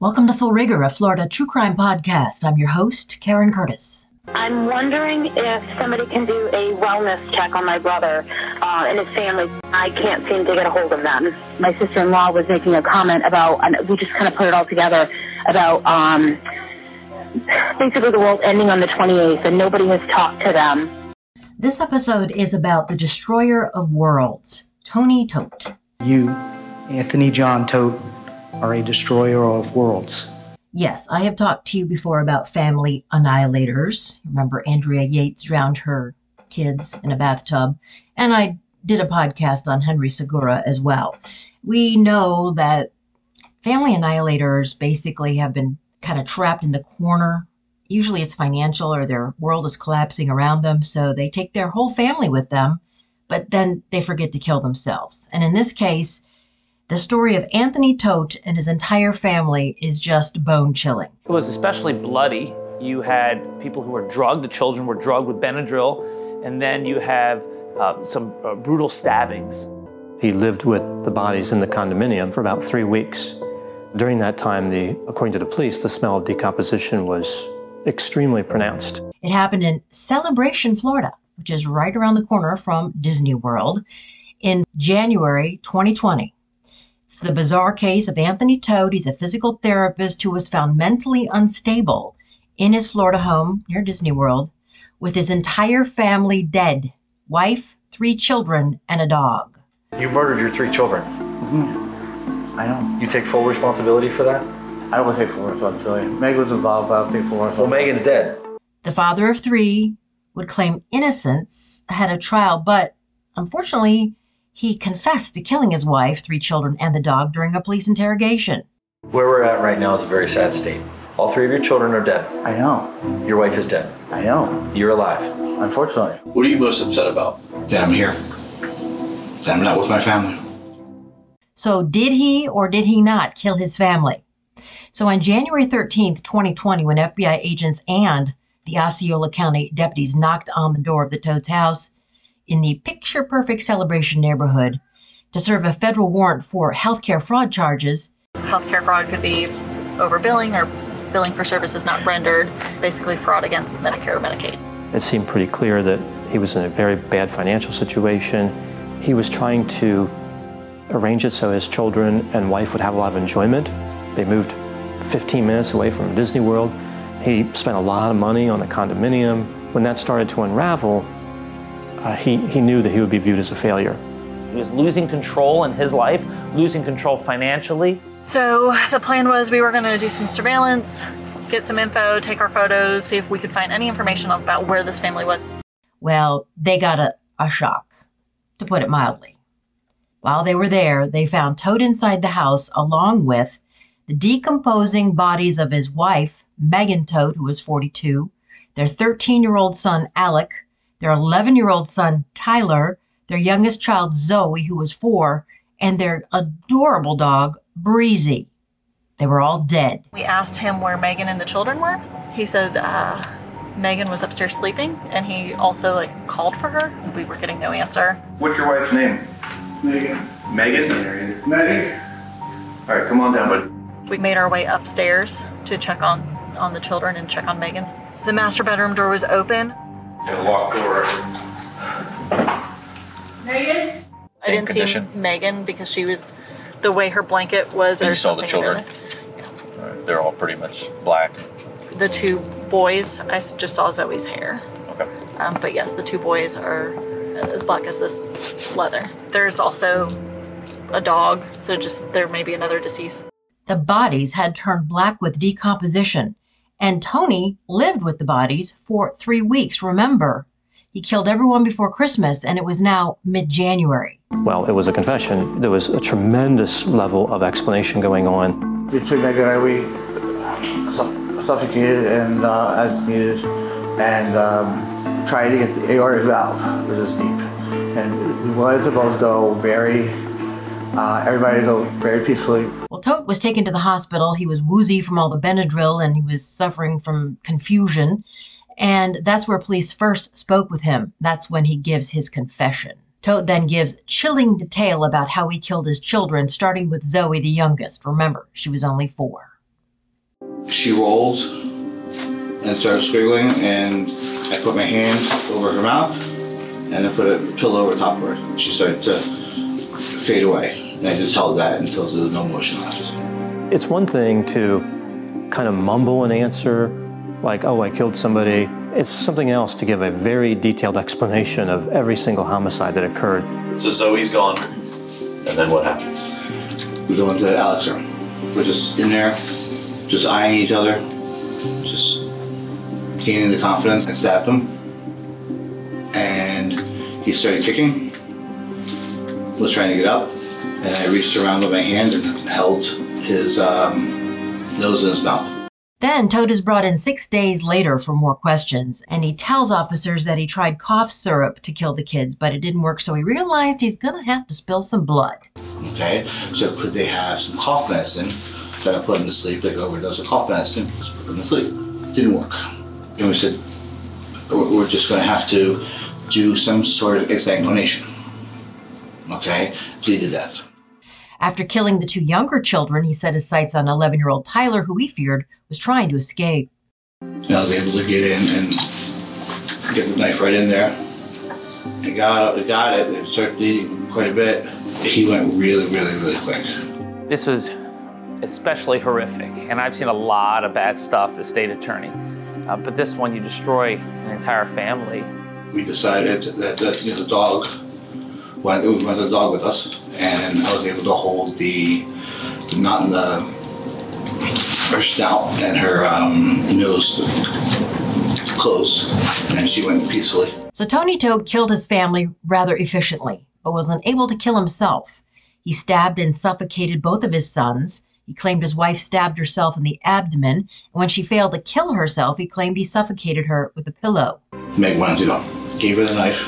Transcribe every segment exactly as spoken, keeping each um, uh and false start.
Welcome to Full Rigor, a Florida true crime podcast. I'm your host, Karen Curtis. I'm wondering if somebody can do a wellness check on my brother uh, and his family. I can't seem to get a hold of them. My sister-in-law was making a comment about, and we just kind of put it all together, about um, basically the world ending on the twenty-eighth, and nobody has talked to them. This episode is about the destroyer of worlds, Tony Todt. You, Anthony John Todt, are a destroyer of worlds. Yes, I have talked to you before about family annihilators. Remember, Andrea Yates drowned her kids in a bathtub, and I did a podcast on Henry Segura as well. We know that family annihilators basically have been kind of trapped in the corner. Usually it's financial, or their world is collapsing around them, so they take their whole family with them, but then they forget to kill themselves. And in this case, the story of Anthony Todt and his entire family is just bone-chilling. It was especially bloody. You had people who were drugged, the children were drugged with Benadryl, and then you have uh, some uh, brutal stabbings. He lived with the bodies in the condominium for about three weeks. During that time, the, according to the police, the smell of decomposition was extremely pronounced. It happened in Celebration, Florida, which is right around the corner from Disney World, in January twenty twenty. It's the bizarre case of Anthony Todt. He's a physical therapist who was found mentally unstable in his Florida home near Disney World with his entire family dead, wife, three children, and a dog. You murdered your three children. Mm-hmm. I know. You take full responsibility for that? I will take full responsibility. Megan was involved, but I'll take full responsibility. Well, Megan's dead. The father of three would claim innocence ahead of trial, but unfortunately, he confessed to killing his wife, three children, and the dog during a police interrogation. Where we're at right now is a very sad state. All three of your children are dead. I know. Your wife is dead. I know. You're alive. Unfortunately. What are you most upset about? That I'm here. That I'm not with my family. So did he or did he not kill his family? So on January thirteenth, twenty twenty, when F B I agents and the Osceola County deputies knocked on the door of the Todt's house, in the picture-perfect Celebration neighborhood, to serve a federal warrant for healthcare fraud charges. Healthcare fraud could be overbilling or billing for services not rendered, basically fraud against Medicare or Medicaid. It seemed pretty clear that he was in a very bad financial situation. He was trying to arrange it so his children and wife would have a lot of enjoyment. They moved fifteen minutes away from Disney World. He spent a lot of money on a condominium. When that started to unravel, Uh, he, he knew that he would be viewed as a failure. He was losing control in his life, losing control financially. So the plan was we were going to do some surveillance, get some info, take our photos, see if we could find any information about where this family was. Well, they got a, a shock, to put it mildly. While they were there, they found Todt inside the house along with the decomposing bodies of his wife, Megan Todt, who was forty-two, their thirteen-year-old son, Alec, their eleven-year-old son, Tyler, their youngest child, Zoe, who was four, and their adorable dog, Breezy. They were all dead. We asked him where Megan and the children were. He said uh, Megan was upstairs sleeping, and he also like called for her. We were getting no answer. What's your wife's name? Megan. Megan? Megan. All right, come on down, bud. We made our way upstairs to check on, on the children and check on Megan. The master bedroom door was open. And locked door. Megan? Same I didn't condition. see Megan because she was, the way her blanket was. And you saw the children. Yeah. All right. They're all pretty much black. The two boys, I just saw Zoe's hair. Okay. Um, but yes, the two boys are as black as this leather. There's also a dog, so just there may be another deceased. The bodies had turned black with decomposition, and Tony lived with the bodies for three weeks, remember. He killed everyone before Christmas, and it was now mid-January. Well, it was a confession. There was a tremendous level of explanation going on. You took me that we suffocated and uh, executed and um, tried to get the aortic valve, which is deep. And we wanted to both go very, uh, everybody go very peacefully. Well, Todt was taken to the hospital. He was woozy from all the Benadryl, and he was suffering from confusion. And that's where police first spoke with him. That's when he gives his confession. Todt then gives chilling detail about how he killed his children, starting with Zoe, the youngest. Remember, she was only four. She rolled and started squiggling, and I put my hand over her mouth and then put a pillow over top of her. She started to fade away, and I just held that until there was no motion left. It's one thing to kind of mumble an answer, like, oh, I killed somebody. It's something else to give a very detailed explanation of every single homicide that occurred. So Zoe's gone, and then what happens? We go into Alex's room. We're just in there, just eyeing each other, just gaining the confidence. I stabbed him, and he started kicking. I was trying to get up, and I reached around with my hand and held his um, nose in his mouth. Then Todt is brought in six days later for more questions, and he tells officers that he tried cough syrup to kill the kids, but it didn't work, so he realized he's gonna have to spill some blood. Okay, so could they have some cough medicine that I put them to sleep, like overdose of cough medicine, just put them to sleep. Didn't work. And we said, we're just gonna have to do some sort of exsanguination, okay, bleed to death. After killing the two younger children, he set his sights on eleven-year-old Tyler, who he feared was trying to escape. And I was able to get in and get the knife right in there. I got, I got it. It started bleeding quite a bit. He went really, really, really quick. This was especially horrific, and I've seen a lot of bad stuff as state attorney. Uh, but this one, you destroy an entire family. We decided that the, you know, the dog went, we went the dog with us. And I was able to hold the, the knot in the, her snout and her um, nose closed, and she went peacefully. So Tony Todt killed his family rather efficiently, but was unable to kill himself. He stabbed and suffocated both of his sons. He claimed his wife stabbed herself in the abdomen, and when she failed to kill herself, he claimed he suffocated her with a pillow. Meg went to go, gave her the knife,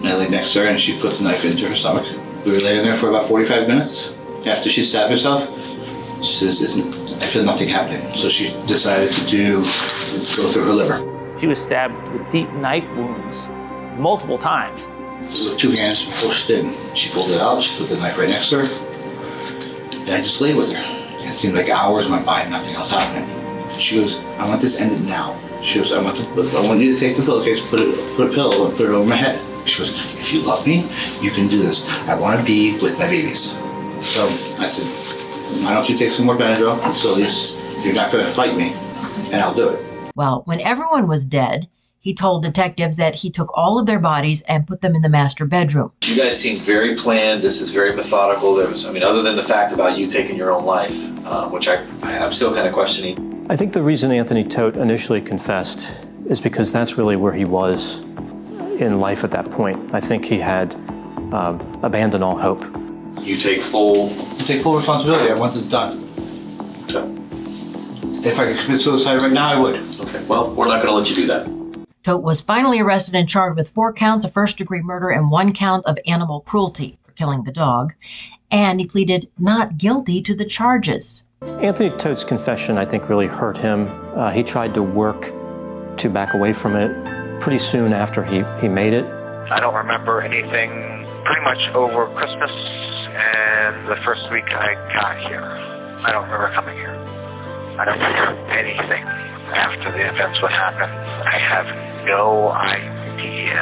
and I laid next to her, and she put the knife into her stomach. We were laying there for about forty-five minutes. After she stabbed herself, she says, I feel nothing happening. So she decided to do, go through her liver. She was stabbed with deep knife wounds multiple times. With two hands, pushed in. She pulled it out, she put the knife right next to her. And I just lay with her. It seemed like hours went by and nothing else happening. She goes, I want this ended now. She goes, I want, to, I want you to take the pillowcase, put, it, put a pillow and put it over my head. She goes, if you love me, you can do this. I want to be with my babies. So I said, why don't you take some more Benadryl? So at least you're not going to fight me, and I'll do it. Well, when everyone was dead, he told detectives that he took all of their bodies and put them in the master bedroom. You guys seem very planned. This is very methodical. There was, I mean, other than the fact about you taking your own life, um, which I, I'm still kind of questioning. I think the reason Anthony Todt initially confessed is because that's really where he was in life at that point. I think he had uh, abandoned all hope. You take full... You take full responsibility once it's done. Okay. If I could commit suicide right now, I would. Okay, well, we're not gonna let you do that. Todt was finally arrested and charged with four counts of first-degree murder and one count of animal cruelty for killing the dog, and he pleaded not guilty to the charges. Anthony Todt's confession, I think, really hurt him. Uh, he tried to work to back away from it. Pretty soon after he, he made it. I don't remember anything pretty much over Christmas and the first week I got here. I don't remember coming here. I don't remember anything after the events what happened. I have no idea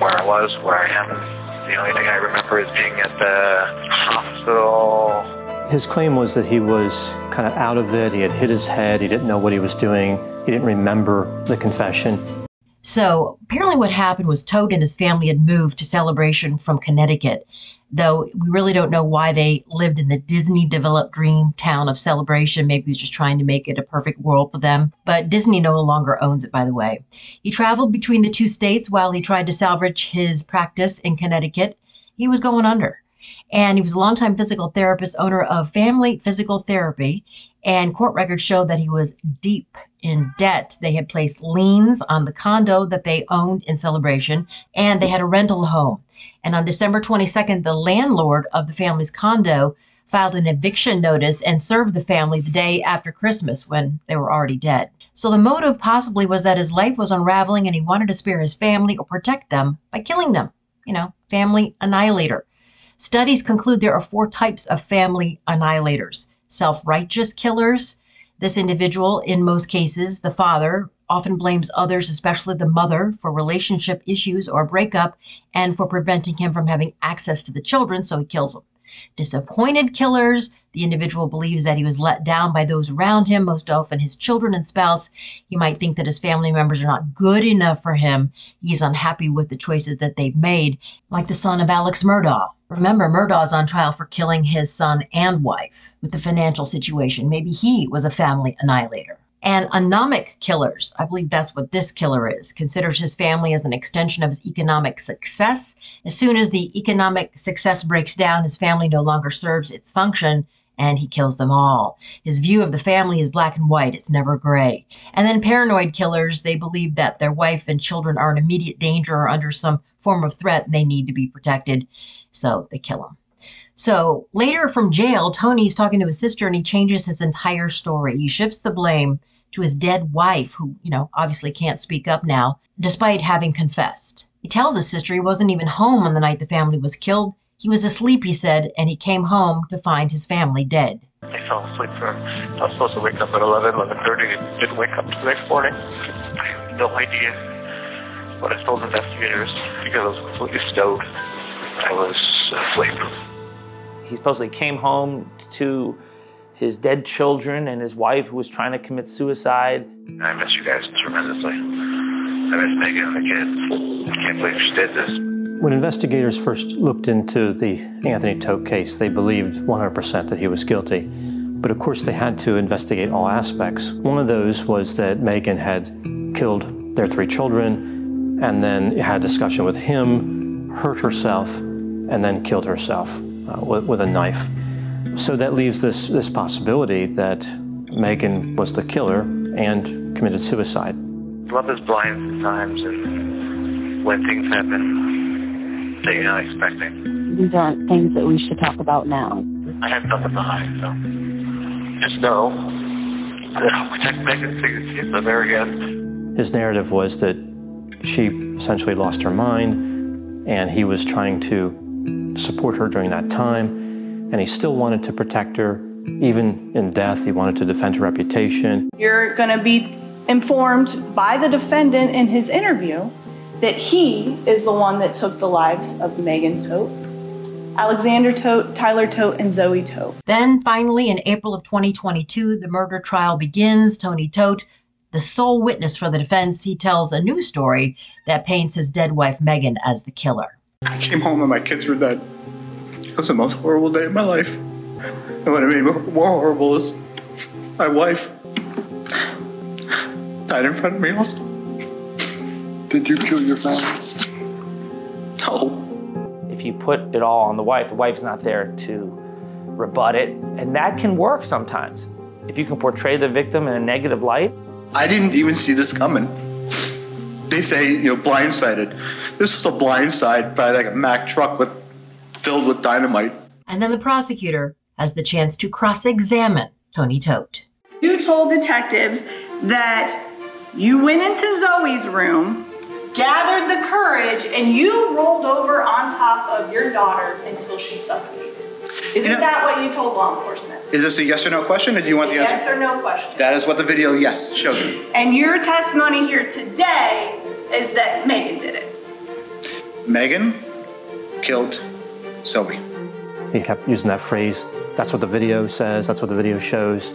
where I was, where I am, The only thing I remember is being at the hospital. His claim was that he was kind of out of it. He had hit his head. He didn't know what he was doing. He didn't remember the confession. So apparently what happened was Todt and his family had moved to Celebration from Connecticut, though we really don't know why they lived in the Disney-developed dream town of Celebration. Maybe he was just trying to make it a perfect world for them. But Disney no longer owns it, by the way. He traveled between the two states while he tried to salvage his practice in Connecticut. He was going under. And he was a longtime physical therapist, owner of Family Physical Therapy. And court records showed that he was deep in debt. They had placed liens on the condo that they owned in Celebration, and they had a rental home. And on December twenty-second, the landlord of the family's condo filed an eviction notice and served the family the day after Christmas when they were already dead. So the motive possibly was that his life was unraveling and he wanted to spare his family or protect them by killing them. You know, family annihilator. Studies conclude there are four types of family annihilators. Self-righteous killers. This individual, in most cases, the father, often blames others, especially the mother, for relationship issues or breakup and for preventing him from having access to the children, so he kills them. Disappointed killers. The individual believes that he was let down by those around him, most often his children and spouse. He might think that his family members are not good enough for him. He's unhappy with the choices that they've made, like the son of Alex Murdaugh. Remember, Murdaugh's on trial for killing his son and wife with the financial situation. Maybe he was a family annihilator. And anomic killers, I believe that's what this killer is, considers his family as an extension of his economic success. As soon as the economic success breaks down, his family no longer serves its function, and he kills them all. His view of the family is black and white. It's never gray. And then paranoid killers, they believe that their wife and children are in immediate danger or under some form of threat, and they need to be protected, so they kill them. So later from jail, Tony's talking to his sister, and he changes his entire story. He shifts the blame to his dead wife, who, you know, obviously can't speak up now, despite having confessed. He tells his sister he wasn't even home on the night the family was killed. He was asleep, he said, and he came home to find his family dead. I fell asleep. For, I was supposed to wake up at eleven, eleven thirty. Didn't wake up till the next morning. I have no idea what I told investigators because I was completely stoned. I was asleep. He supposedly came home to his dead children and his wife, who was trying to commit suicide. I miss you guys tremendously. I miss Megan and the kids. I can't believe she did this. When investigators first looked into the Anthony Todt case, they believed one hundred percent that he was guilty. But of course, they had to investigate all aspects. One of those was that Megan had killed their three children and then had a discussion with him, hurt herself, and then killed herself uh, with, with a knife. So that leaves this, this possibility that Megan was the killer and committed suicide. Love is blind sometimes, and when things happen that you're not expecting. These aren't things that we should talk about now. I have nothing to hide, so just know that I'll protect Megan so you see them there again. His narrative was that she essentially lost her mind, and he was trying to support her during that time. And he still wanted to protect her. Even in death, he wanted to defend her reputation. You're going to be informed by the defendant in his interview that he is the one that took the lives of Megan Todt, Alexander Todt, Tyler Todt, and Zoe Todt. Then finally, in April of twenty twenty-two, the murder trial begins. Tony Todt, the sole witness for the defense, he tells a new story that paints his dead wife, Megan, as the killer. I came home and my kids were dead. It was the most horrible day of my life. And what I made more horrible is my wife died in front of me also. Did you kill your family? No. If you put it all on the wife, the wife's not there to rebut it. And that can work sometimes, if you can portray the victim in a negative light. I didn't even see this coming. They say, you know, blindsided. This was a blindside by like a Mack truck with filled with dynamite. And then the prosecutor has the chance to cross-examine Tony Todt. You told detectives that you went into Zoe's room, gathered the courage, and you rolled over on top of your daughter until she suffocated. Isn't you know, that what you told law enforcement? Is this a yes or no question, or do you want the yes answer? Yes or no question. That is what the video, yes, showed you. And your testimony here today is that Megan did it. Megan killed Zoe. He kept using that phrase, that's what the video says, that's what the video shows,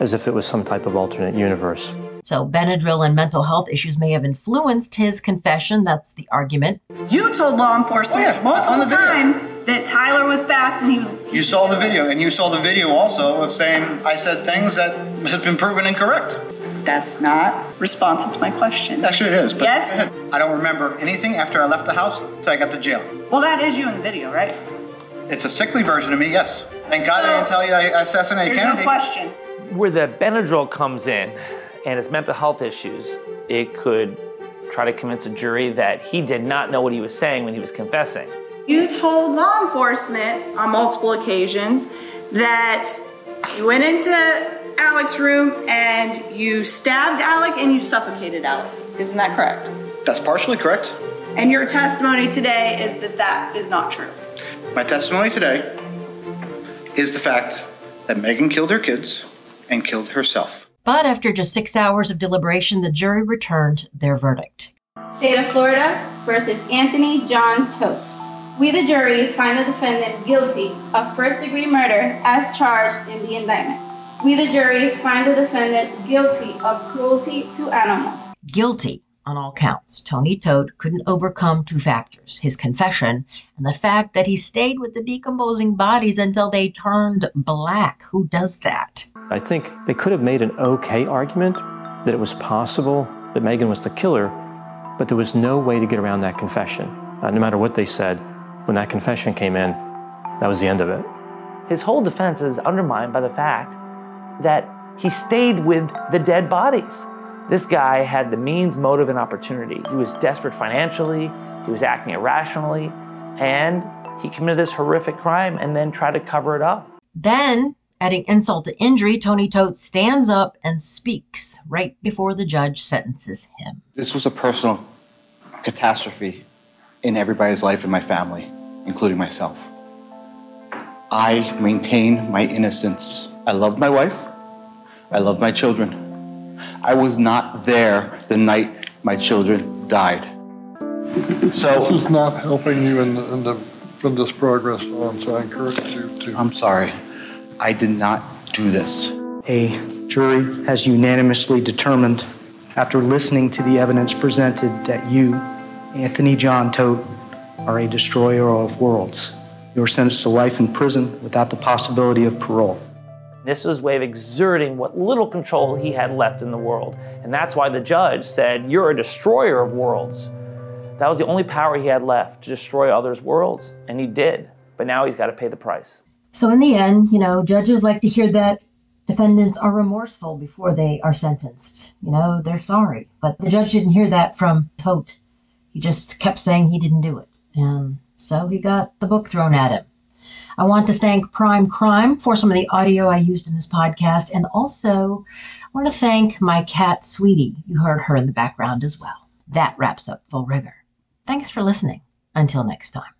as if it was some type of alternate universe. So Benadryl and mental health issues may have influenced his confession. That's the argument. You told law enforcement oh, yeah. multiple on times that Tyler was fast and he was... You saw the video, and you saw the video also of saying I said things that have been proven incorrect. That's not responsive to my question. Actually, it is. But yes? I don't remember anything after I left the house until I got to jail. Well, that is you in the video, right? It's a sickly version of me, yes. Thank so, God I didn't tell you I assassinated Kennedy. There's no question. Where the Benadryl comes in, and his mental health issues, it could try to convince a jury that he did not know what he was saying when he was confessing. You told law enforcement on multiple occasions that you went into Alec's room and you stabbed Alec and you suffocated Alec. Isn't that correct? That's partially correct. And your testimony today is that that is not true. My testimony today is the fact that Megan killed her kids and killed herself. But after just six hours of deliberation, the jury returned their verdict. State of Florida versus Anthony John Todt. We, the jury, find the defendant guilty of first-degree murder as charged in the indictment. We, the jury, find the defendant guilty of cruelty to animals. Guilty on all counts. Tony Todt couldn't overcome two factors, his confession and the fact that he stayed with the decomposing bodies until they turned black. Who does that? I think they could have made an okay argument that it was possible that Megan was the killer, but there was no way to get around that confession. Uh, no matter what they said, when that confession came in, that was the end of it. His whole defense is undermined by the fact that he stayed with the dead bodies. This guy had the means, motive, and opportunity. He was desperate financially, he was acting irrationally, and he committed this horrific crime and then tried to cover it up. Then, adding insult to injury, Tony Todt stands up and speaks right before the judge sentences him. This was a personal catastrophe in everybody's life in my family, including myself. I maintain my innocence. I loved my wife. I loved my children. I was not there the night my children died. So this is not helping you in, the, in, the, in this progress on, so I encourage you to... I'm sorry. I did not do this. A jury has unanimously determined, after listening to the evidence presented, that you, Anthony John Todt, are a destroyer of worlds. You are sentenced to life in prison without the possibility of parole. This was his way of exerting what little control he had left in the world. And that's why the judge said, you're a destroyer of worlds. That was the only power he had left, to destroy others' worlds. And he did. But now he's got to pay the price. So in the end, you know, judges like to hear that defendants are remorseful before they are sentenced. You know, they're sorry. But the judge didn't hear that from Todt. He just kept saying he didn't do it. And so he got the book thrown at him. I want to thank Prime Crime for some of the audio I used in this podcast. And also, I want to thank my cat, Sweetie. You heard her in the background as well. That wraps up Full Rigor. Thanks for listening. Until next time.